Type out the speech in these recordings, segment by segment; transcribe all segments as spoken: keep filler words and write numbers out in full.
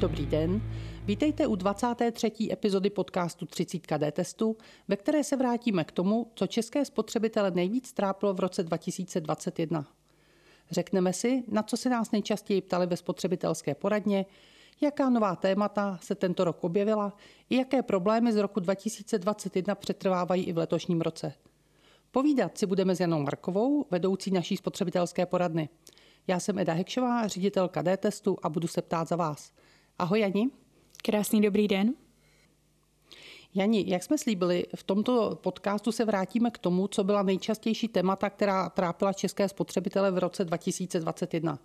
Dobrý den, vítejte u dvacáté třetí epizody podcastu třicítka dTestu, ve které se vrátíme k tomu, co české spotřebitele nejvíc trápilo v roce dva tisíce dvacet jedna. Řekneme si, na co se nás nejčastěji ptali ve spotřebitelské poradně, jaká nová témata se tento rok objevila i jaké problémy z roku dva tisíce dvacet jedna přetrvávají i v letošním roce. Povídat si budeme s Janou Markovou, vedoucí naší spotřebitelské poradny. Já jsem Eda Hekšová, ředitelka dTestu a budu se ptát za vás. Ahoj Jani. Krásný dobrý den. Jani, jak jsme slíbili, v tomto podcastu se vrátíme k tomu, co byla nejčastější témata, která trápila české spotřebitele v roce dva tisíce dvacet jedna.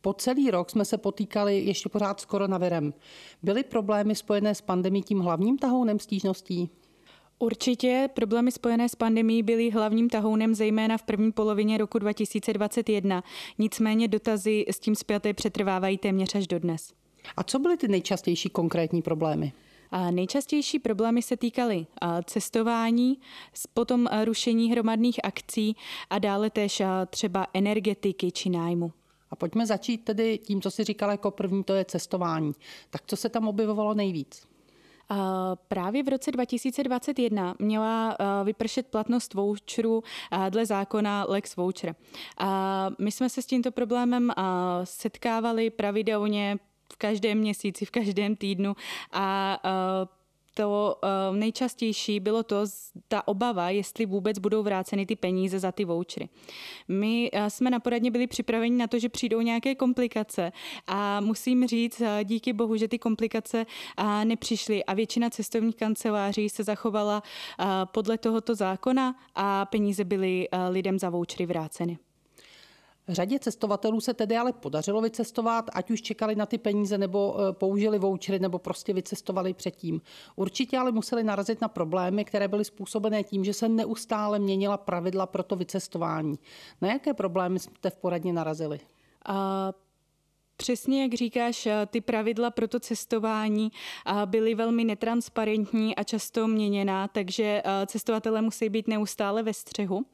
Po celý rok jsme se potýkali ještě pořád s koronavirem. Byly problémy spojené s pandemií tím hlavním tahounem stížností? Určitě problémy spojené s pandemií byly hlavním tahounem zejména v první polovině roku dva tisíce dvacet jedna. Nicméně dotazy s tím spjaté přetrvávají téměř až dodnes. A co byly ty nejčastější konkrétní problémy? A nejčastější problémy se týkaly cestování, potom rušení hromadných akcí a dále též třeba energetiky či nájmu. A pojďme začít tedy tím, co jsi říkala jako první, to je cestování. Tak co se tam objevovalo nejvíc? Právě v roce dva tisíce dvacet jedna měla vypršet platnost voucherů dle zákona Lex Voucher. My jsme se s tímto problémem setkávali pravidelně v každém měsíci, v každém týdnu a to nejčastější bylo to, ta obava, jestli vůbec budou vráceny ty peníze za ty vouchery. My jsme na poradně byli připraveni na to, že přijdou nějaké komplikace a musím říct, díky bohu, že ty komplikace nepřišly a většina cestovních kanceláří se zachovala podle tohoto zákona a peníze byly lidem za vouchery vráceny. Řadě cestovatelů se tedy ale podařilo vycestovat, ať už čekali na ty peníze, nebo použili vouchery, nebo prostě vycestovali předtím. Určitě ale museli narazit na problémy, které byly způsobené tím, že se neustále měnila pravidla pro to vycestování. Na jaké problémy jste v poradně narazili? A... Přesně jak říkáš, ty pravidla pro to cestování byly velmi netransparentní a často měněná, takže cestovatelé musí být neustále ve střehu.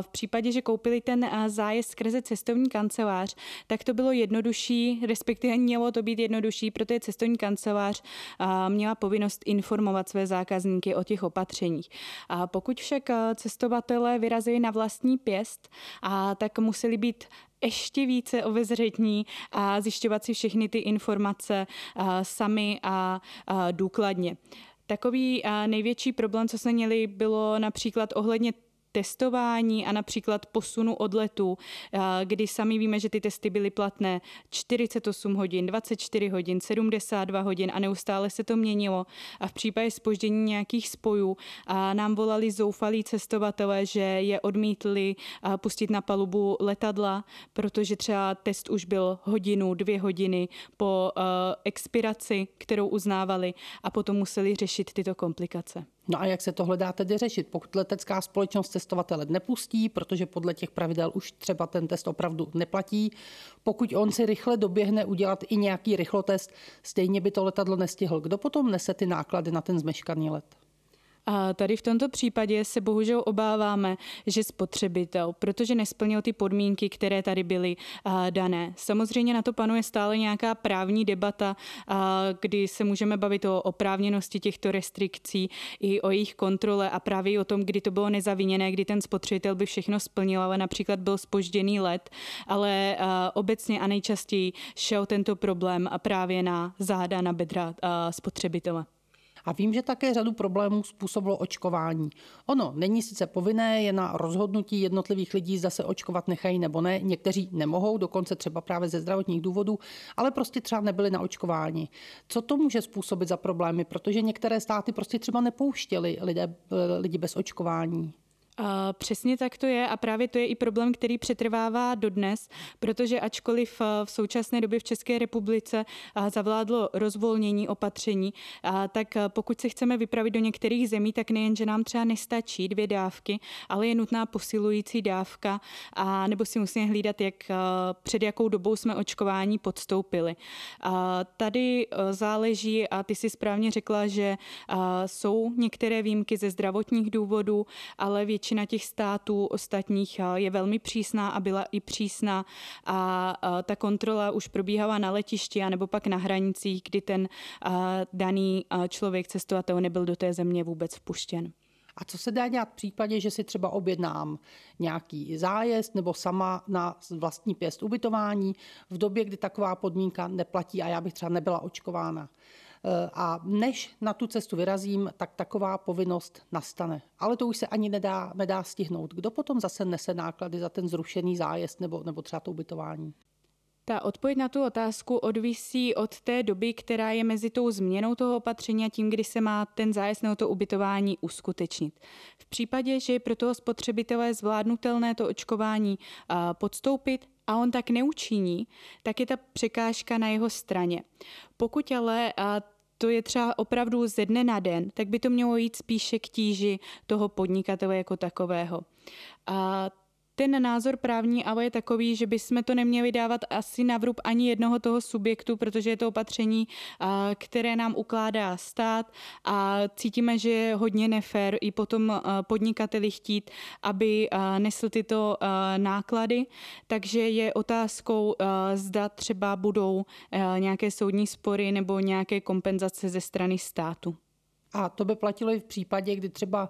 V případě, že koupili ten zájezd skrze cestovní kancelář, tak to bylo jednodušší, respektive mělo to být jednodušší, protože cestovní kancelář měla povinnost informovat své zákazníky o těch opatřeních. A pokud však cestovatelé vyrazili na vlastní pěst, tak museli být ještě více obezřetní a zjišťovat si všechny ty informace sami a důkladně. Takový největší problém, co jsme měli, bylo například ohledně testování a například posunu odletu, kdy sami víme, že ty testy byly platné čtyřicet osm hodin, dvacet čtyři hodin, sedmdesát dva hodin a neustále se to měnilo. A v případě zpoždění nějakých spojů a nám volali zoufalí cestovatelé, že je odmítli pustit na palubu letadla, protože třeba test už byl hodinu, dvě hodiny po expiraci, kterou uznávali a potom museli řešit tyto komplikace. No a jak se tohle dá tedy řešit? Pokud letecká společnost cestovatele nepustí, protože podle těch pravidel už třeba ten test opravdu neplatí, pokud on si rychle doběhne udělat i nějaký rychlotest, stejně by to letadlo nestihl. Kdo potom nese ty náklady na ten zmeškaný let? A tady v tomto případě se bohužel obáváme, že spotřebitel, protože nesplnil ty podmínky, které tady byly dané. Samozřejmě na to panuje stále nějaká právní debata, kdy se můžeme bavit o oprávněnosti těchto restrikcí, i o jejich kontrole a právě o tom, kdy to bylo nezaviněné, kdy ten spotřebitel by všechno splnil, ale například byl zpožděný let, ale obecně a nejčastěji šel tento problém a právě na záda, na bedra spotřebitele. A vím, že také řadu problémů způsobilo očkování. Ono není sice povinné, je na rozhodnutí jednotlivých lidí, zda se očkovat nechají nebo ne. Někteří nemohou, dokonce třeba právě ze zdravotních důvodů, ale prostě třeba nebyli na očkování. Co to může způsobit za problémy? Protože některé státy prostě třeba nepouštěly lidé, lidi bez očkování. A přesně tak to je a právě to je i problém, který přetrvává dodnes, protože ačkoliv v současné době v České republice zavládlo rozvolnění opatření, tak pokud se chceme vypravit do některých zemí, tak nejenže nám třeba nestačí dvě dávky, ale je nutná posilující dávka a nebo si musíme hlídat, jak před jakou dobou jsme očkování podstoupili. A tady záleží a ty jsi správně řekla, že jsou některé výjimky ze zdravotních důvodů, ale většinou většina těch států ostatních je velmi přísná a byla i přísná a ta kontrola už probíhala na letišti anebo pak na hranicích, kdy ten daný člověk cestovatel nebyl do té země vůbec vpuštěn. A co se dá dělat v případě, že si třeba objednám nějaký zájezd nebo sama na vlastní pěst ubytování v době, kdy taková podmínka neplatí a já bych třeba nebyla očkována? A než na tu cestu vyrazím, tak taková povinnost nastane. Ale to už se ani nedá, nedá stihnout. Kdo potom zase nese náklady za ten zrušený zájezd nebo, nebo třeba to ubytování? Ta odpověď na tu otázku odvisí od té doby, která je mezi tou změnou toho opatření a tím, kdy se má ten zájezd nebo to ubytování uskutečnit. V případě, že je pro toho spotřebitele zvládnutelné to očkování podstoupit, a on tak neučiní, tak je ta překážka na jeho straně. Pokud ale to je třeba opravdu ze dne na den, tak by to mělo jít spíše k tíži toho podnikatele jako takového. A ten názor právní ale je takový, že bychom to neměli dávat asi na vrub ani jednoho toho subjektu, protože je to opatření, které nám ukládá stát a cítíme, že je hodně nefér i potom podnikateli chtít, aby nesl tyto náklady. Takže je otázkou, zda třeba budou nějaké soudní spory nebo nějaké kompenzace ze strany státu. A to by platilo i v případě, kdy třeba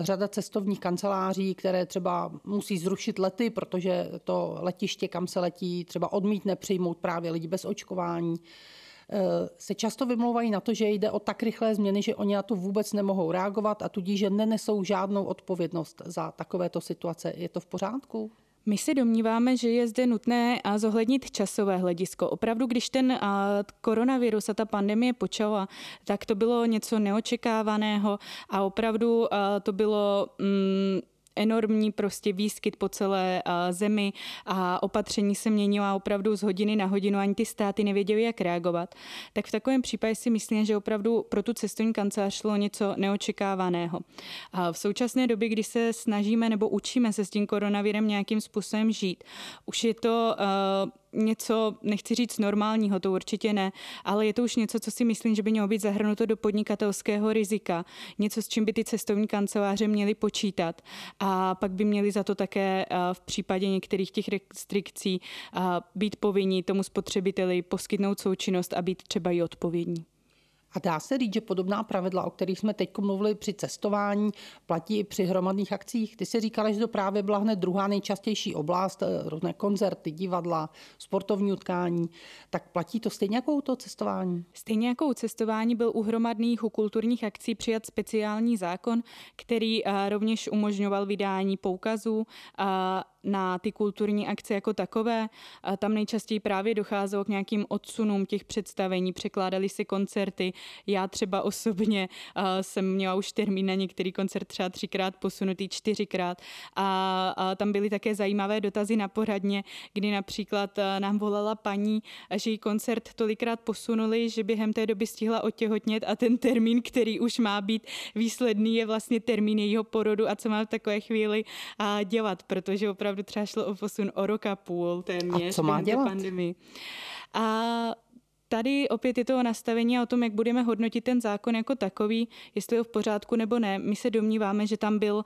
řada cestovních kanceláří, které třeba musí zrušit lety, protože to letiště, kam se letí, třeba odmítne přijmout právě lidi bez očkování, se často vymlouvají na to, že jde o tak rychlé změny, že oni na to vůbec nemohou reagovat a tudíž, že nenesou žádnou odpovědnost za takovéto situace. Je to v pořádku? My se domníváme, že je zde nutné zohlednit časové hledisko. Opravdu, když ten koronavirus a ta pandemie počala, tak to bylo něco neočekávaného a opravdu to bylo Mm, enormní prostě výskyt po celé zemi a opatření se měnila opravdu z hodiny na hodinu, ani ty státy nevěděly, jak reagovat. Tak v takovém případě si myslím, že opravdu pro tu cestovní kancelář šlo něco neočekávaného. A v současné době, kdy se snažíme nebo učíme se s tím koronavirem nějakým způsobem žít, už je to Uh, něco, nechci říct normálního, to určitě ne, ale je to už něco, co si myslím, že by mělo být zahrnuto do podnikatelského rizika. Něco, s čím by ty cestovní kanceláře měly počítat. A pak by měly za to také v případě některých těch restrikcí být povinni tomu spotřebiteli poskytnout součinnost a být třeba i odpovědní. A dá se říct, že podobná pravidla, o kterých jsme teď mluvili při cestování, platí i při hromadných akcích. Ty jsi říkala, že to právě byla hned druhá nejčastější oblast, různé koncerty, divadla, sportovní utkání. Tak platí to stejně jako u toho cestování? Stejně jako u cestování byl u hromadných, u kulturních akcí přijat speciální zákon, který rovněž umožňoval vydání poukazů na ty kulturní akce jako takové. A tam nejčastěji právě docházelo k nějakým odsunům těch představení, překládaly se koncerty. Já třeba osobně uh, jsem měla už termín na některý koncert třeba třikrát posunutý, čtyřikrát. A, a tam byly také zajímavé dotazy na poradně, kdy například uh, nám volala paní, že jí koncert tolikrát posunuli, že během té doby stihla otěhotnět a ten termín, který už má být výsledný, je vlastně termín jejího porodu a co má v takové chvíli uh, dělat, protože opravdu třeba šlo o posun o rok a půl téměř. A co má dělat? Pandemii. A tady opět je to nastavení a o tom, jak budeme hodnotit ten zákon jako takový, jestli je v pořádku nebo ne. My se domníváme, že tam byl,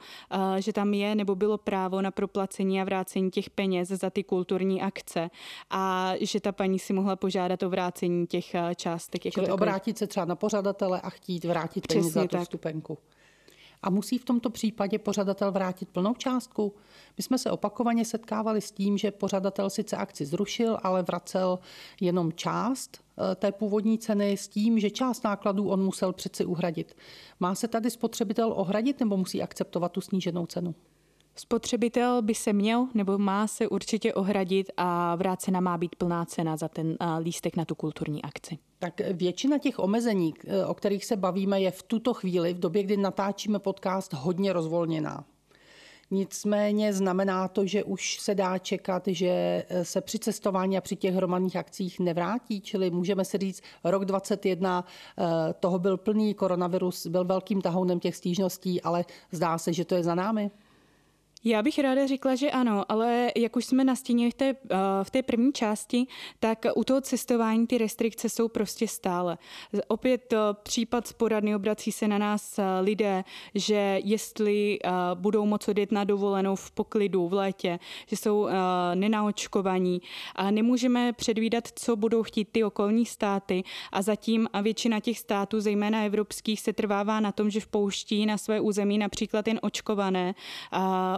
že tam je nebo bylo právo na proplacení a vrácení těch peněz za ty kulturní akce a že ta paní si mohla požádat o vrácení těch částek. Jako Čili takový. Obrátit se třeba na pořadatele a chtít vrátit peníze za tu vstupenku. A musí v tomto případě pořadatel vrátit plnou částku? My jsme se opakovaně setkávali s tím, že pořadatel sice akci zrušil, ale vracel jenom část té původní ceny s tím, že část nákladů on musel přeci uhradit. Má se tady spotřebitel ohradit nebo musí akceptovat tu sníženou cenu? Spotřebitel by se měl nebo má se určitě ohradit a vrácena má být plná cena za ten lístek na tu kulturní akci. Tak většina těch omezení, o kterých se bavíme, je v tuto chvíli, v době, kdy natáčíme podcast, hodně rozvolněná. Nicméně znamená to, že už se dá čekat, že se při cestování a při těch hromadných akcích nevrátí, čili můžeme si říct, rok dvacet jedna toho byl plný, koronavirus byl velkým tahounem těch stížností, ale zdá se, že to je za námi. Já bych ráda řekla, že ano, ale jak už jsme nastínili v té, v té první části, tak u toho cestování ty restrikce jsou prostě stále. Opět případ sporadný, obrací se na nás lidé, že jestli budou moct odjet na dovolenou v poklidu, v létě, že jsou nenaočkovaní a nemůžeme předvídat, co budou chtít ty okolní státy a zatím a většina těch států, zejména evropských, se trvává na tom, že vpouští na své území například jen očkované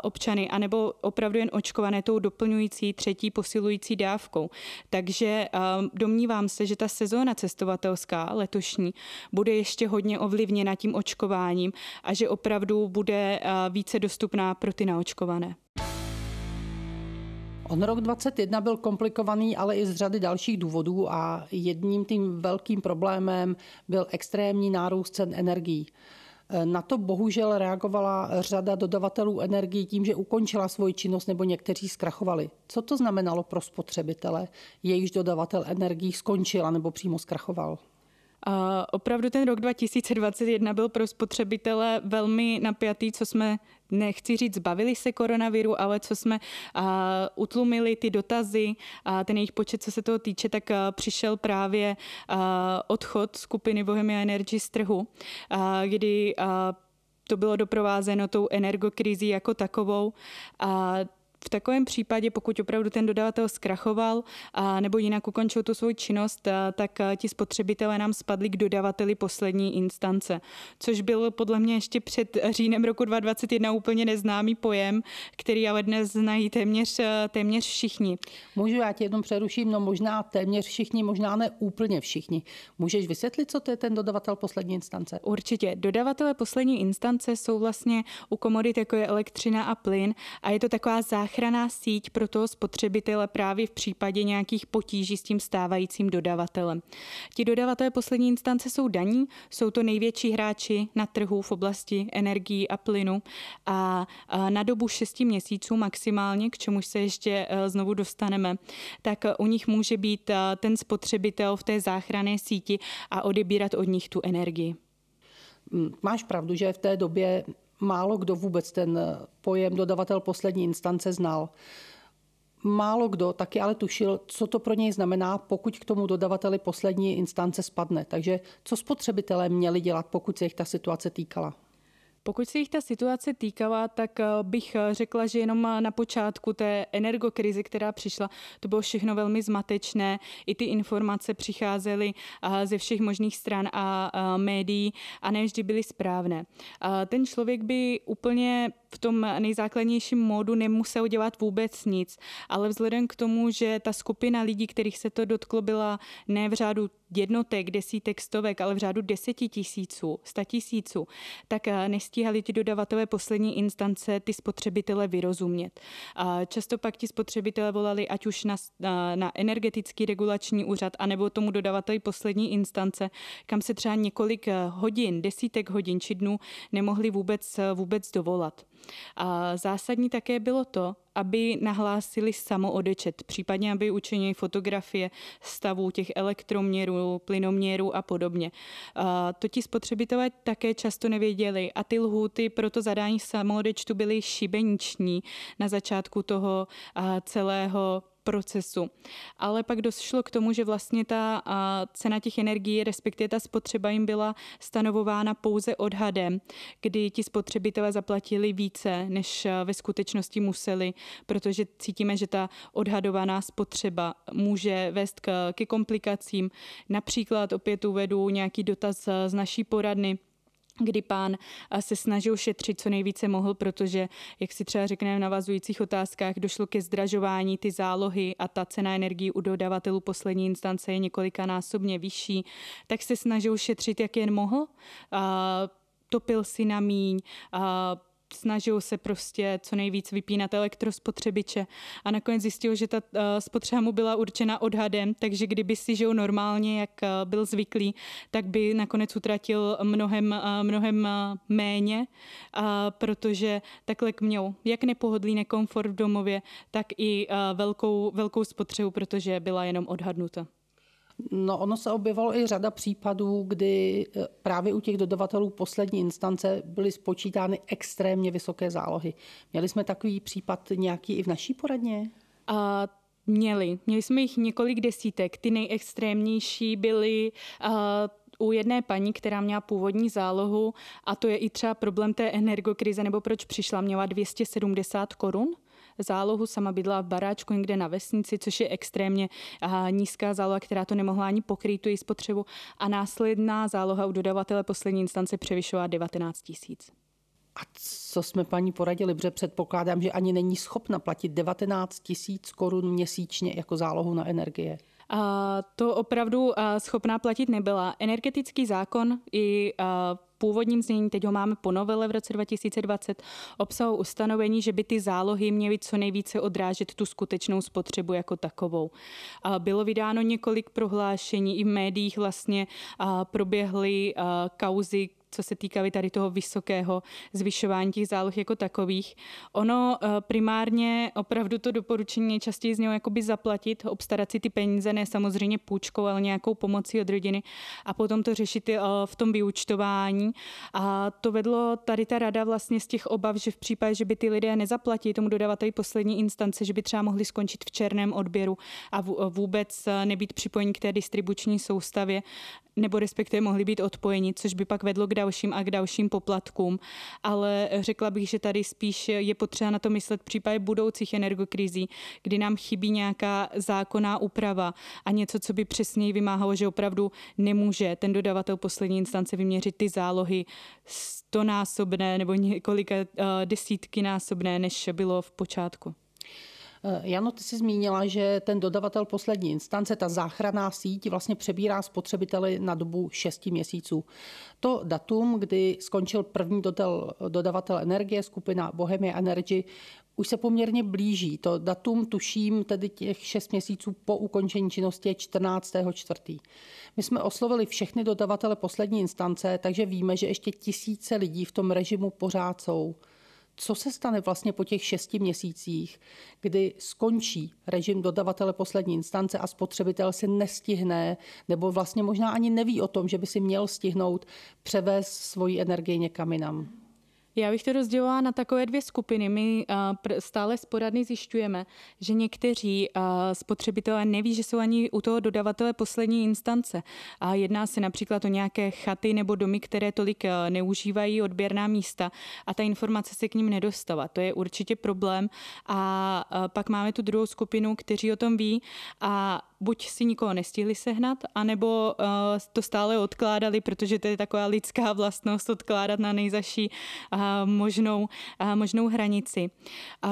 občany, anebo opravdu jen očkované tou doplňující třetí posilující dávkou. Takže domnívám se, že ta sezóna cestovatelská letošní bude ještě hodně ovlivněna tím očkováním a že opravdu bude více dostupná pro ty naočkované. On rok dvacet jedna byl komplikovaný, ale i z řady dalších důvodů a jedním tím velkým problémem byl extrémní nárůst cen energií. Na to bohužel reagovala řada dodavatelů energií tím, že ukončila svoji činnost nebo někteří zkrachovali. Co to znamenalo pro spotřebitele, jejichž dodavatel energií skončil nebo přímo zkrachoval? Uh, opravdu ten rok dva tisíce dvacet jedna byl pro spotřebitele velmi napjatý, co jsme, nechci říct, zbavili se koronaviru, ale co jsme uh, utlumili ty dotazy a uh, ten jejich počet, co se toho týče, tak uh, přišel právě uh, odchod skupiny Bohemia Energy z trhu, uh, kdy uh, to bylo doprovázeno tou energokrizí jako takovou a uh, v takovém případě, pokud opravdu ten dodavatel zkrachoval a nebo jinak ukončil tu svou činnost, a, tak a, ti spotřebitelé nám spadli k dodavateli poslední instance, což byl podle mě ještě před říjnem roku dva tisíce dvacet jedna úplně neznámý pojem, který ale dnes znají téměř, téměř všichni. Můžu, já tě jednou přeruším, no možná téměř všichni, možná ne úplně všichni. Můžeš vysvětlit, co to je ten dodavatel poslední instance? Určitě. Dodavatelé poslední instance jsou vlastně u komodit, jako je elektřina a plyn, a je to taková záchrana Ochranná síť pro toho spotřebitele právě v případě nějakých potíží s tím stávajícím dodavatelem. Ti dodavatelé poslední instance jsou daní, jsou to největší hráči na trhu v oblasti energií a plynu a na dobu šesti měsíců maximálně, k čemu se ještě znovu dostaneme, tak u nich může být ten spotřebitel v té záchranné síti a odebírat od nich tu energii. Máš pravdu, že v té době málo kdo vůbec ten pojem dodavatel poslední instance znal. Málo kdo taky ale tušil, co to pro něj znamená, pokud k tomu dodavateli poslední instance spadne. Takže co spotřebitelé měli dělat, pokud se jich ta situace týkala? Pokud se jich ta situace týkala, tak bych řekla, že jenom na počátku té energokrize, která přišla, to bylo všechno velmi zmatečné. I ty informace přicházely ze všech možných stran a médií a ne vždy byly správné. Ten člověk by úplně v tom nejzákladnějším módu nemusel dělat vůbec nic, ale vzhledem k tomu, že ta skupina lidí, kterých se to dotklo, byla ne v řádu jednotek, desítek, stovek, ale v řádu deseti tisíců, sta tisíců, tak nestíhali ti dodavatelé poslední instance ty spotřebitele vyrozumět. A často pak ti spotřebitele volali ať už na, na energetický regulační úřad, anebo tomu dodavateli poslední instance, kam se třeba několik hodin, desítek hodin či dnů nemohli vůbec, vůbec dovolat. A zásadní také bylo to, aby nahlásili samoodečet, případně aby učinili fotografie stavu těch elektroměrů, plynoměrů a podobně. A to ti spotřebitelé také často nevěděli a ty lhůty pro to zadání samoodečtu byly šibeniční na začátku toho celého procesu. Ale pak došlo k tomu, že vlastně ta cena těch energií, respektive ta spotřeba jim byla stanovována pouze odhadem, kdy ti spotřebitelé zaplatili více, než ve skutečnosti museli, protože cítíme, že ta odhadovaná spotřeba může vést k, ke komplikacím. Například opět uvedu nějaký dotaz z naší poradny, kdy pán se snažil šetřit, co nejvíce mohl, protože, jak si třeba řekneme v navazujících otázkách, došlo ke zdražování ty zálohy a ta cena energií u dodavatelů poslední instance je několikanásobně vyšší, tak se snažil šetřit, jak jen mohl. A topil si na míň, a snažil se prostě co nejvíc vypínat elektrospotřebiče a nakonec zjistil, že ta spotřeba mu byla určena odhadem, takže kdyby si žil normálně, jak byl zvyklý, tak by nakonec utratil mnohem, mnohem méně, protože takhle kměl jak nepohodlí, nekomfort v domově, tak i velkou, velkou spotřebu, protože byla jenom odhadnuta. No, ono se objevilo i řada případů, kdy právě u těch dodavatelů poslední instance byly spočítány extrémně vysoké zálohy. Měli jsme takový případ nějaký i v naší poradně? A měli. Měli jsme jich několik desítek. Ty nejextrémnější byly a u jedné paní, která měla původní zálohu, a to je i třeba problém té energokrize, nebo proč přišla, měla dvě stě sedmdesát korun. Zálohu, sama bydla v baráčku někde na vesnici, což je extrémně a, nízká záloha, která to nemohla ani pokrýt tu její spotřebu, a následná záloha u dodavatele poslední instance převyšovala devatenáct tisíc. A co jsme paní poradili, protože předpokládám, že ani není schopna platit devatenáct tisíc korun měsíčně jako zálohu na energie. A to opravdu schopná platit nebyla. Energetický zákon i v původním znění, teď ho máme po novele v roce dva tisíce dvacet, obsahoval ustanovení, že by ty zálohy měly co nejvíce odrážet tu skutečnou spotřebu jako takovou. A bylo vydáno několik prohlášení, i v médiích vlastně proběhly kauzy, co se týkaly tady toho vysokého zvyšování těch záloh jako takových. Ono primárně opravdu to doporučení nejčastěji z něho jakoby zaplatit, obstarat si ty peníze, ne samozřejmě půjčkou, ale nějakou pomocí od rodiny, a potom to řešit v tom vyúčtování. A to vedlo tady ta rada vlastně z těch obav, že v případě, že by ty lidé nezaplatili tomu dodavateli poslední instance, že by třeba mohli skončit v černém odběru a vůbec nebýt připojení k té distribuční soustavě, nebo respektive mohli být odpojeni, což by pak vedlo k dalším a k dalším poplatkům. Ale řekla bych, že tady spíš je potřeba na to myslet v případě budoucích energokrizí, kdy nám chybí nějaká zákonná úprava a něco, co by přesněji vymáhalo, že opravdu nemůže ten dodavatel poslední instance vyměřit ty zálohy stonásobné nebo několika desítkynásobné, než bylo v počátku. Jano, ty jsi zmínila, že ten dodavatel poslední instance, ta záchranná síť, vlastně přebírá spotřebiteli na dobu šesti měsíců. To datum, kdy skončil první dodel, dodavatel energie, skupina Bohemia Energy, už se poměrně blíží. To datum, tuším, tedy těch šesti měsíců po ukončení činnosti je čtrnáctého čtvrtého My jsme oslovili všechny dodavatele poslední instance, takže víme, že ještě tisíce lidí v tom režimu pořád jsou. Co se stane vlastně po těch šesti měsících, kdy skončí režim dodavatele poslední instance a spotřebitel si nestihne, nebo vlastně možná ani neví o tom, že by si měl stihnout převést svoji energii někam jinam? Já bych to rozdělila na takové dvě skupiny. My stále sporadně zjišťujeme, že někteří spotřebitelé neví, že jsou ani u toho dodavatele poslední instance. A jedná se například o nějaké chaty nebo domy, které tolik neužívají odběrná místa, a ta informace se k ním nedostala. To je určitě problém. A pak máme tu druhou skupinu, kteří o tom ví a buď si nikoho nestihli sehnat, anebo uh, to stále odkládali, protože to je taková lidská vlastnost odkládat na nejzaší uh, možnou, uh, možnou hranici. Uh,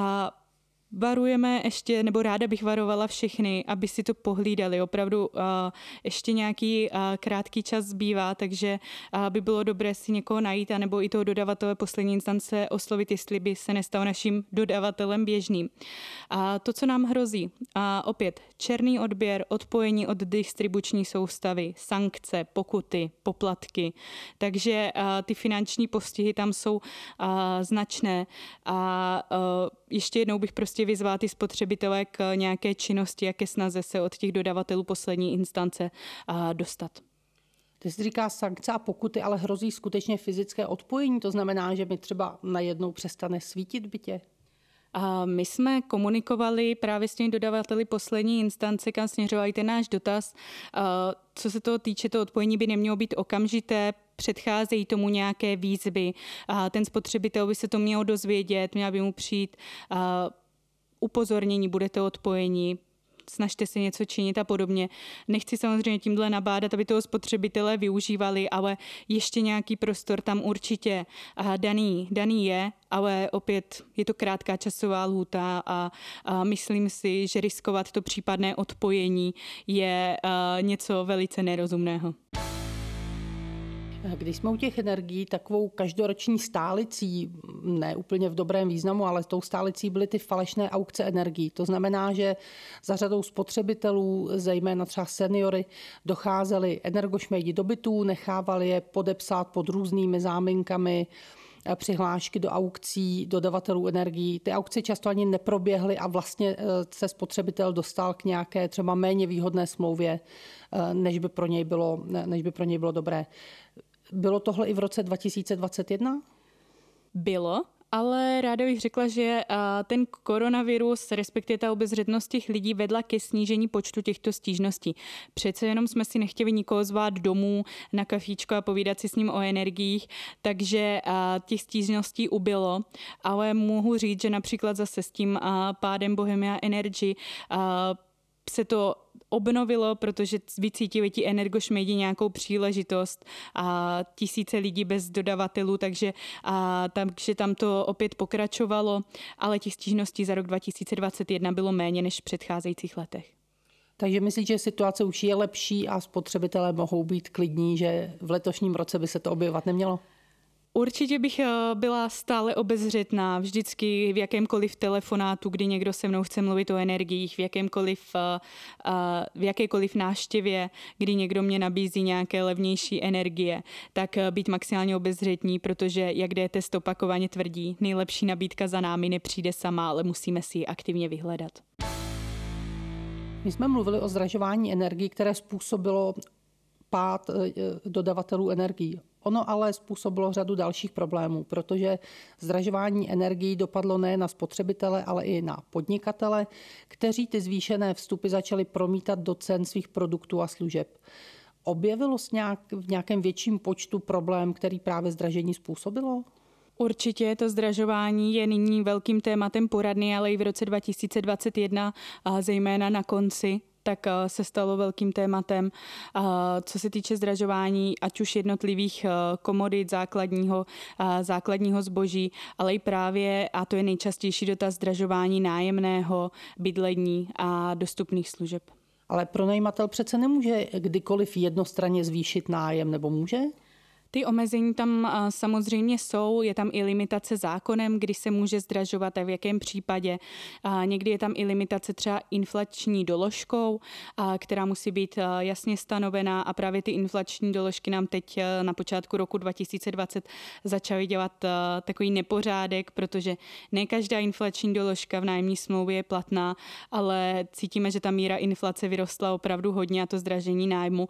Varujeme ještě, nebo ráda bych varovala všechny, aby si to pohlídali. Opravdu uh, ještě nějaký uh, krátký čas zbývá, takže uh, by bylo dobré si někoho najít, anebo i toho dodavatele poslední instance oslovit, jestli by se nestal naším dodavatelem běžným. A to, co nám hrozí, a opět černý odběr, odpojení od distribuční soustavy, sankce, pokuty, poplatky. Takže uh, ty finanční postihy tam jsou uh, značné. A uh, ještě jednou bych prostě vyzvát i spotřebitele k nějaké činnosti, jaké snaze se od těch dodavatelů poslední instance dostat. Ty jsi říká sankce a pokuty, ale hrozí skutečně fyzické odpojení. To znamená, že mi třeba najednou přestane svítit bytě? A my jsme komunikovali právě s těmi dodavateli poslední instance, kam směřoval ten náš dotaz. Co se toho týče, to odpojení by nemělo být okamžité, předcházejí tomu nějaké výzvy. A ten spotřebitel by se to měl dozvědět, měl by mu přijít upozornění, budete odpojení, snažte se něco činit a podobně. Nechci samozřejmě tímhle nabádat, aby toho spotřebitelé využívali, ale ještě nějaký prostor tam určitě daný, daný je, ale opět je to krátká časová lhůta a, a myslím si, že riskovat to případné odpojení je něco velice nerozumného. Když jsme u těch energií, takovou každoroční stálicí, ne úplně v dobrém významu, ale tou stálicí byly ty falešné aukce energií. To znamená, že za řadou spotřebitelů, zejména třeba seniory, docházeli energošmejdi do bytů, nechávali je podepsat pod různými záminkami přihlášky do aukcí dodavatelů energií. Ty aukce často ani neproběhly a vlastně se spotřebitel dostal k nějaké třeba méně výhodné smlouvě, než by pro něj bylo, než by pro něj bylo dobré. Bylo tohle i v roce dva tisíce dvacet jedna? Bylo. Ale ráda bych řekla, že ten koronavirus, respektive ta obezřetnost těch lidí vedla ke snížení počtu těchto stížností. Přece jenom jsme si nechtěli nikoho zvát domů na kafíčko a povídat si s ním o energiích, takže těch stížností ubylo, ale mohu říct, že například zase s tím pádem Bohemia Energy se to obnovilo, protože vycítili ti energošmejdi nějakou příležitost a tisíce lidí bez dodavatelů, takže, a, takže tam to opět pokračovalo, ale těch stížností za rok dva tisíce dvacet jedna bylo méně než v předcházejících letech. Takže myslím, že situace už je lepší a spotřebitelé mohou být klidní, že v letošním roce by se to objevovat nemělo? Určitě bych byla stále obezřetná vždycky v jakémkoliv telefonátu, kdy někdo se mnou chce mluvit o energiích, v jakémkoliv, v jakékoliv návštěvě, kdy někdo mě nabízí nějaké levnější energie, tak být maximálně obezřetní, protože jak dTest opakovaně tvrdí, nejlepší nabídka za námi nepřijde sama, ale musíme si ji aktivně vyhledat. My jsme mluvili o zdražování energií, které způsobilo pád dodavatelů energií. Ono ale způsobilo řadu dalších problémů, protože zdražování energií dopadlo ne na spotřebitele, ale i na podnikatele, kteří ty zvýšené vstupy začali promítat do cen svých produktů a služeb. Objevilo se nějak, v nějakém větším počtu problém, který právě zdražení způsobilo? Určitě to zdražování je nyní velkým tématem poradny, ale i v roce dva tisíce dvacet jedna, a zejména na konci, tak se stalo velkým tématem, co se týče zdražování ať už jednotlivých komodit základního, základního zboží, ale i právě, a to je nejčastější dotaz, zdražování nájemného, bydlení a dostupných služeb. Ale pronajímatel přece nemůže kdykoliv jednostranně zvýšit nájem, nebo může? Ty omezení tam samozřejmě jsou, je tam i limitace zákonem, kdy se může zdražovat a v jakém případě. A někdy je tam i limitace třeba inflační doložkou, a která musí být jasně stanovená a právě ty inflační doložky nám teď na počátku roku dva tisíce dvacet začaly dělat takový nepořádek, protože ne každá inflační doložka v nájemní smlouvě je platná, ale cítíme, že ta míra inflace vyrostla opravdu hodně a to zdražení nájmu,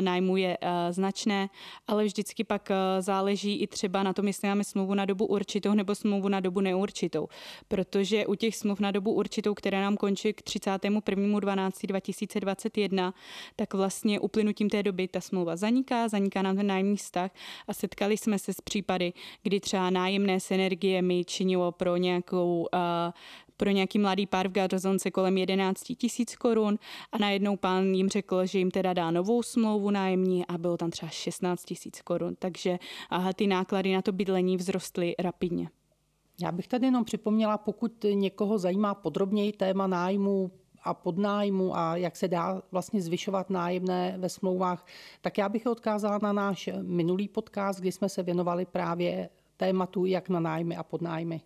nájmu je značné, ale vždycky pak záleží i třeba na tom, jestli máme smlouvu na dobu určitou nebo smlouvu na dobu neurčitou, protože u těch smluv na dobu určitou, které nám končí k třicátému prvnímu prosinci dva tisíce dvacet jedna, tak vlastně uplynutím té doby ta smlouva zaniká, zaniká nám ten nájemní vztah a setkali jsme se s případy, kdy třeba nájemné s energiemi činilo pro nějakou uh, pro nějaký mladý pár v Garzonce kolem jedenáct tisíc korun a najednou pán jim řekl, že jim teda dá novou smlouvu nájemní a bylo tam třeba šestnáct tisíc korun. Takže aha, ty náklady na to bydlení vzrostly rapidně. Já bych tady jenom připomněla, pokud někoho zajímá podrobněji téma nájmu a podnájmu a jak se dá vlastně zvyšovat nájemné ve smlouvách, tak já bych odkázala na náš minulý podcast, kdy jsme se věnovali právě tématu jak na nájmy a podnájmy.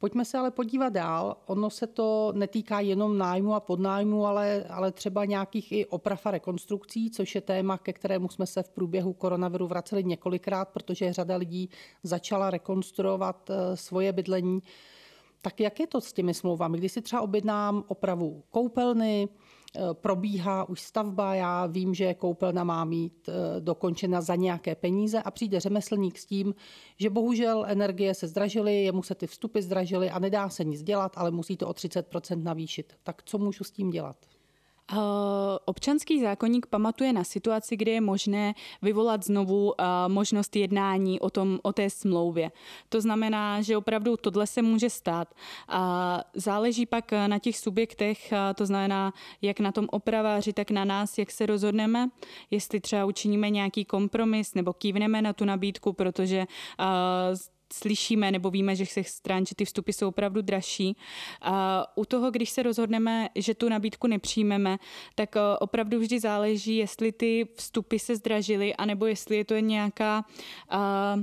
Pojďme se ale podívat dál. Ono se to netýká jenom nájmu a podnájmu, ale, ale třeba nějakých i oprav a rekonstrukcí, což je téma, ke kterému jsme se v průběhu koronaviru vraceli několikrát, protože řada lidí začala rekonstruovat svoje bydlení. Tak jak je to s těmi smlouvami? Když si třeba objednám opravu koupelny, probíhá už stavba, já vím, že koupelna má mít dokončena za nějaké peníze a přijde řemeslník s tím, že bohužel energie se zdražily, jemu se ty vstupy zdražily a nedá se nic dělat, ale musí to o třicet procent navýšit. Tak co můžu s tím dělat? Občanský zákoník pamatuje na situaci, kde je možné vyvolat znovu možnost jednání o, tom, o té smlouvě. To znamená, že opravdu tohle se může stát. Záleží pak na těch subjektech, to znamená jak na tom opraváři, tak na nás, jak se rozhodneme, jestli třeba učiníme nějaký kompromis nebo kývneme na tu nabídku, protože slyšíme nebo víme, že se stran, že ty vstupy jsou opravdu dražší. A u toho, když se rozhodneme, že tu nabídku nepřijmeme, tak opravdu vždy záleží, jestli ty vstupy se zdražily, anebo jestli je to nějaká... A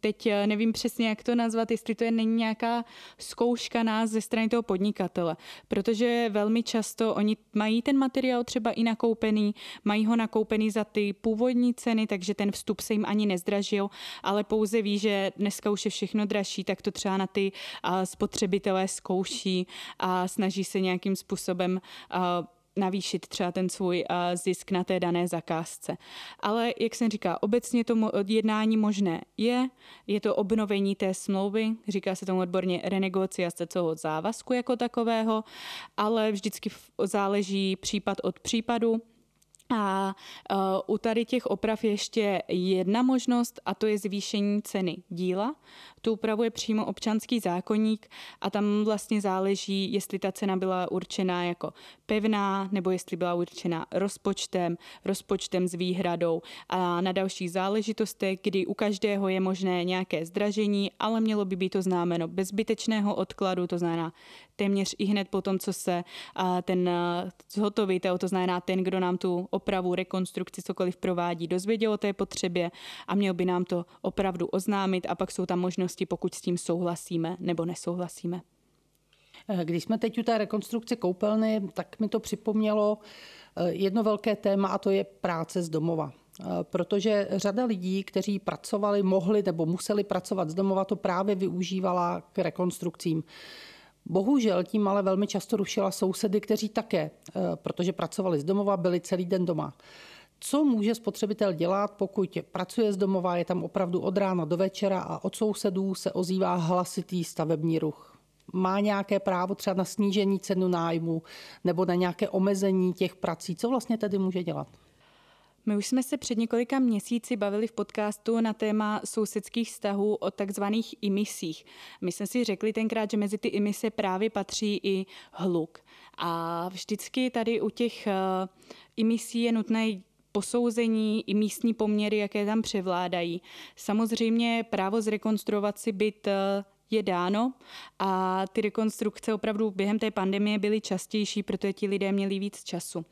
teď nevím přesně, jak to nazvat, jestli to je není nějaká zkouška nás ze strany toho podnikatele, protože velmi často oni mají ten materiál třeba i nakoupený, mají ho nakoupený za ty původní ceny, takže ten vstup se jim ani nezdražil, ale pouze ví, že dneska už je všechno dražší, tak to třeba na ty spotřebitelé zkouší a snaží se nějakým způsobem navýšit třeba ten svůj zisk na té dané zakázce. Ale jak jsem říká, obecně to jednání možné je, je to obnovení té smlouvy, říká se tomu odborně renegociace celého závazku jako takového, ale vždycky záleží případ od případu. A uh, u tady těch oprav ještě jedna možnost, a to je zvýšení ceny díla. Tu upravuje přímo občanský zákoník a tam vlastně záleží, jestli ta cena byla určená jako pevná, nebo jestli byla určená rozpočtem, rozpočtem s výhradou a na dalších záležitostech, kdy u každého je možné nějaké zdražení, ale mělo by být oznámeno bez zbytečného odkladu, to znamená téměř i hned po tom, co se uh, ten uh, zhotovitel, to znamená ten, kdo nám tu opravu, rekonstrukci, cokoliv provádí, dozvěděl o té potřebě a měl by nám to opravdu oznámit a pak jsou tam možnosti, pokud s tím souhlasíme nebo nesouhlasíme. Když jsme teď u té rekonstrukce koupelny, tak mi to připomnělo jedno velké téma a to je práce z domova. Protože řada lidí, kteří pracovali, mohli nebo museli pracovat z domova, to právě využívala k rekonstrukcím. Bohužel tím ale velmi často rušila sousedy, kteří také, protože pracovali z domova, byli celý den doma. Co může spotřebitel dělat, pokud pracuje z domova, je tam opravdu od rána do večera a od sousedů se ozývá hlasitý stavební ruch? Má nějaké právo třeba na snížení cenu nájmu nebo na nějaké omezení těch prací? Co vlastně tedy může dělat? My už jsme se před několika měsíci bavili v podcastu na téma sousedských vztahů o takzvaných imisích. My jsme si řekli tenkrát, že mezi ty imise právě patří i hluk. A vždycky tady u těch uh, imisí je nutné posouzení i místní poměry, jaké tam převládají. Samozřejmě právo zrekonstruovat si byt uh, je dáno a ty rekonstrukce opravdu během té pandemie byly častější, protože ti lidé měli víc času.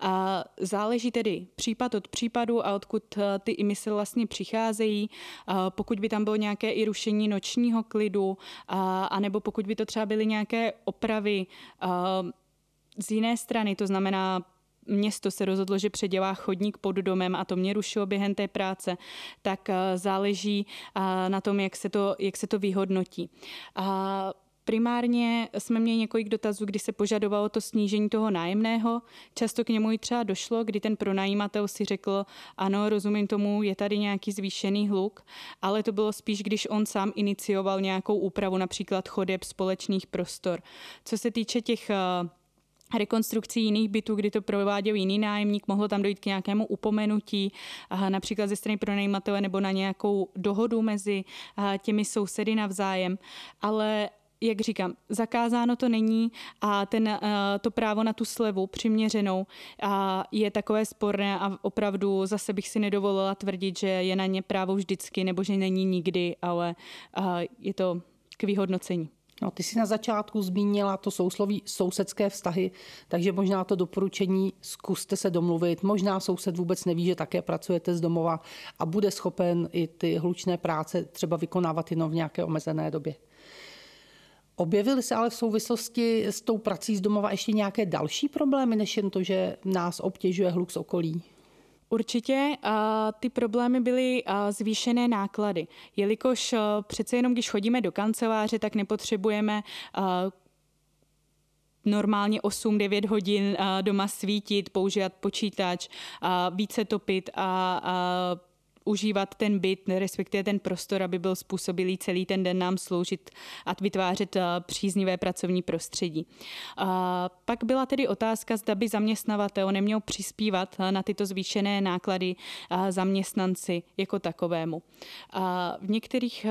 A záleží tedy případ od případu a odkud ty imise vlastně přicházejí. A pokud by tam bylo nějaké i rušení nočního klidu, a, anebo pokud by to třeba byly nějaké opravy a, z jiné strany, to znamená město se rozhodlo, že předělá chodník pod domem a to mě rušilo během té práce, tak záleží na tom, jak se to, jak se to vyhodnotí. A primárně jsme měli několik dotazů, kdy se požadovalo to snížení toho nájemného. Často k němu i třeba došlo, kdy ten pronajímatel si řekl, ano, rozumím tomu, je tady nějaký zvýšený hluk, ale to bylo spíš, když on sám inicioval nějakou úpravu, například chodeb společných prostor. Co se týče těch rekonstrukcí jiných bytů, kdy to prováděl jiný nájemník, mohlo tam dojít k nějakému upomenutí, například ze strany pronajímatele nebo na nějakou dohodu mezi těmi sousedy navzájem, ale jak říkám, zakázáno to není a ten, to právo na tu slevu přiměřenou a je takové sporné a opravdu zase bych si nedovolila tvrdit, že je na ně právo vždycky nebo že není nikdy, ale je to k vyhodnocení. No, ty jsi na začátku zmínila to sousloví sousedské vztahy, takže možná to doporučení zkuste se domluvit. Možná soused vůbec neví, že také pracujete z domova a bude schopen i ty hlučné práce třeba vykonávat jenom v nějaké omezené době. Objevily se ale v souvislosti s tou prací z domova ještě nějaké další problémy, než jen to, že nás obtěžuje hluk z okolí? Určitě a ty problémy byly zvýšené náklady, jelikož přece jenom, když chodíme do kanceláře, tak nepotřebujeme normálně osm devět hodin doma svítit, používat počítač, více topit a, a užívat ten byt, respektive ten prostor, aby byl způsobilý celý ten den nám sloužit a vytvářet příznivé pracovní prostředí. A pak byla tedy otázka, zda by zaměstnavatel neměl přispívat na tyto zvýšené náklady zaměstnanci jako takovému. A v některých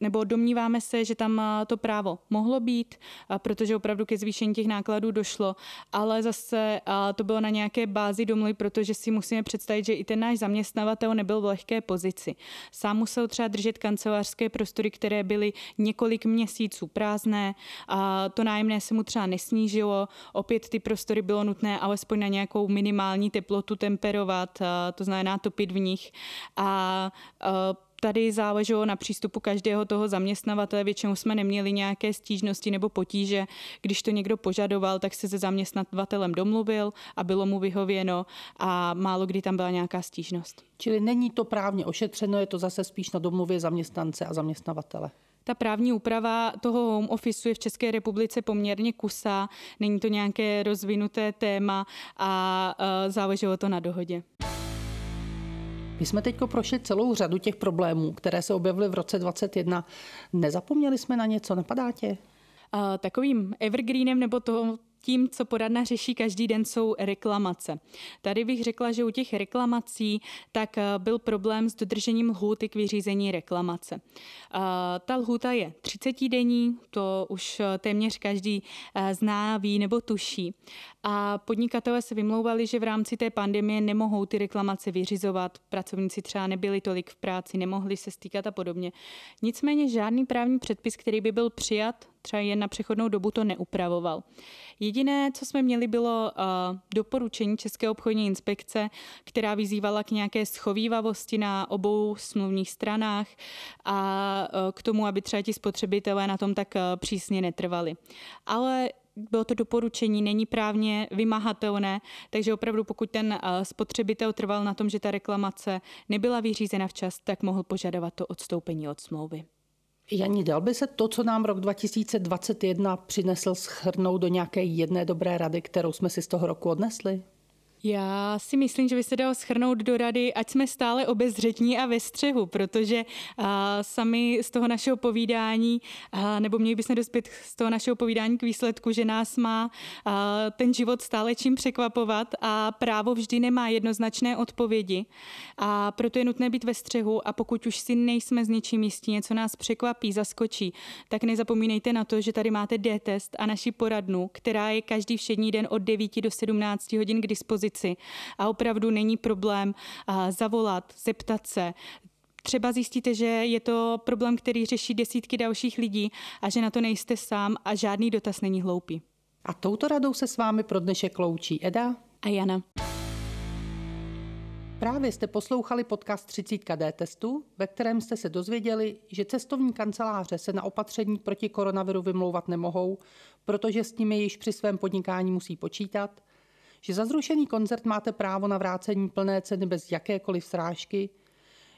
nebo domníváme se, že tam to právo mohlo být, protože opravdu ke zvýšení těch nákladů došlo, ale zase to bylo na nějaké bázi domluvy, protože si musíme představit, že i ten náš zaměstnavatel nebyl v lehké pozici. Sám musel třeba držet kancelářské prostory, které byly několik měsíců prázdné a to nájemné se mu třeba nesnížilo. Opět ty prostory bylo nutné alespoň na nějakou minimální teplotu temperovat, to znamená topit v nich a tady záleželo na přístupu každého toho zaměstnavatele. Většinou jsme neměli nějaké stížnosti nebo potíže. Když to někdo požadoval, tak se se zaměstnavatelem domluvil a bylo mu vyhověno a málo kdy tam byla nějaká stížnost. Čili není to právně ošetřeno, je to zase spíš na domluvě zaměstnance a zaměstnavatele. Ta právní úprava toho home office je v České republice poměrně kusá, není to nějaké rozvinuté téma a záleželo to na dohodě. My jsme teď prošli celou řadu těch problémů, které se objevily v roce dvacet jedna. Nezapomněli jsme na něco, napadá tě? A takovým evergreenem nebo toho... Tím, co poradna řeší každý den, jsou reklamace. Tady bych řekla, že u těch reklamací tak byl problém s dodržením lhůty k vyřízení reklamace. Ta lhůta je třicetidenní, to už téměř každý zná, ví nebo tuší. A podnikatelé se vymlouvali, že v rámci té pandemie nemohou ty reklamace vyřizovat, pracovníci třeba nebyli tolik v práci, nemohli se stýkat a podobně. Nicméně žádný právní předpis, který by byl přijat, třeba jen na přechodnou dobu, to neupravoval. Jediné, co jsme měli, bylo uh, doporučení České obchodní inspekce, která vyzývala k nějaké schovívavosti na obou smluvních stranách a uh, k tomu, aby třeba ti spotřebitelé na tom tak uh, přísně netrvali. Ale bylo to doporučení, není právně vymahatelné, takže opravdu pokud ten spotřebitel trval na tom, že ta reklamace nebyla vyřízena včas, tak mohl požadovat to odstoupení od smlouvy. Jani, dal by se to, co nám rok dva tisíce dvacet jedna přinesl, shrnout do nějaké jedné dobré rady, kterou jsme si z toho roku odnesli? Já si myslím, že by se dalo shrnout do rady, ať jsme stále obezřetní a ve střehu, protože uh, sami z toho našeho povídání, uh, nebo měli bychom dospět z toho našeho povídání k výsledku, že nás má uh, ten život stále čím překvapovat a právo vždy nemá jednoznačné odpovědi. A proto je nutné být ve střehu a pokud už si nejsme s něčím jistí, něco nás překvapí, zaskočí, tak nezapomínejte na to, že tady máte dTest a naši poradnu, která je každý všední den od devíti do sedmnácti hodin k dispozici. A opravdu není problém zavolat, zeptat se. Třeba zjistíte, že je to problém, který řeší desítky dalších lidí a že na to nejste sám a žádný dotaz není hloupý. A touto radou se s vámi pro dnešek loučí Eda a Jana. Právě jste poslouchali podcast třicítka dTestu, ve kterém jste se dozvěděli, že cestovní kanceláře se na opatření proti koronaviru vymlouvat nemohou, protože s nimi již při svém podnikání musí počítat, že za zrušený koncert máte právo na vrácení plné ceny bez jakékoliv srážky,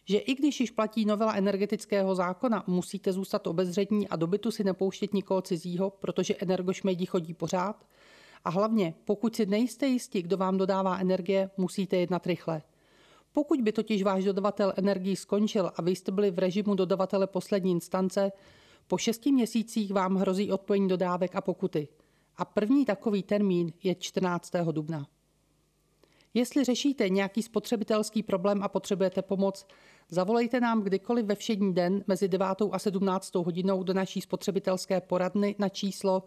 že i když již platí novela energetického zákona, musíte zůstat obezřetní a do bytu si nepouštět nikoho cizího, protože energošmejdi chodí pořád. A hlavně, pokud si nejste jistí, kdo vám dodává energie, musíte jednat rychle. Pokud by totiž váš dodavatel energií skončil a vy jste byli v režimu dodavatele poslední instance, po šesti měsících vám hrozí odpojení dodávek a pokuty. A první takový termín je čtrnáctého dubna. Jestli řešíte nějaký spotřebitelský problém a potřebujete pomoc, zavolejte nám kdykoliv ve všední den mezi devátou a sedmnáctou hodinou do naší spotřebitelské poradny na číslo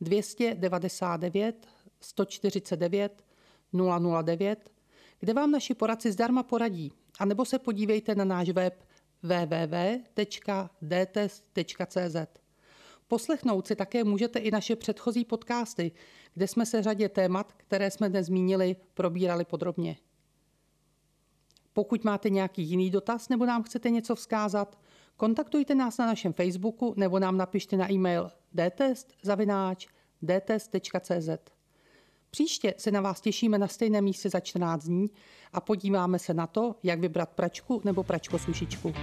dvě devět devět, jedna čtyři devět, nula nula devět, kde vám naši poradci zdarma poradí, anebo se podívejte na náš web w w w tečka d test tečka c z. Poslechnout si také můžete i naše předchozí podcasty, kde jsme se řadě témat, které jsme dnes zmínili, probírali podrobně. Pokud máte nějaký jiný dotaz nebo nám chcete něco vzkázat, kontaktujte nás na našem Facebooku nebo nám napište na e-mail d test zavináč d test tečka c z. Příště se na vás těšíme na stejném místě za čtrnáct dní a podíváme se na to, jak vybrat pračku nebo pračkosušičku.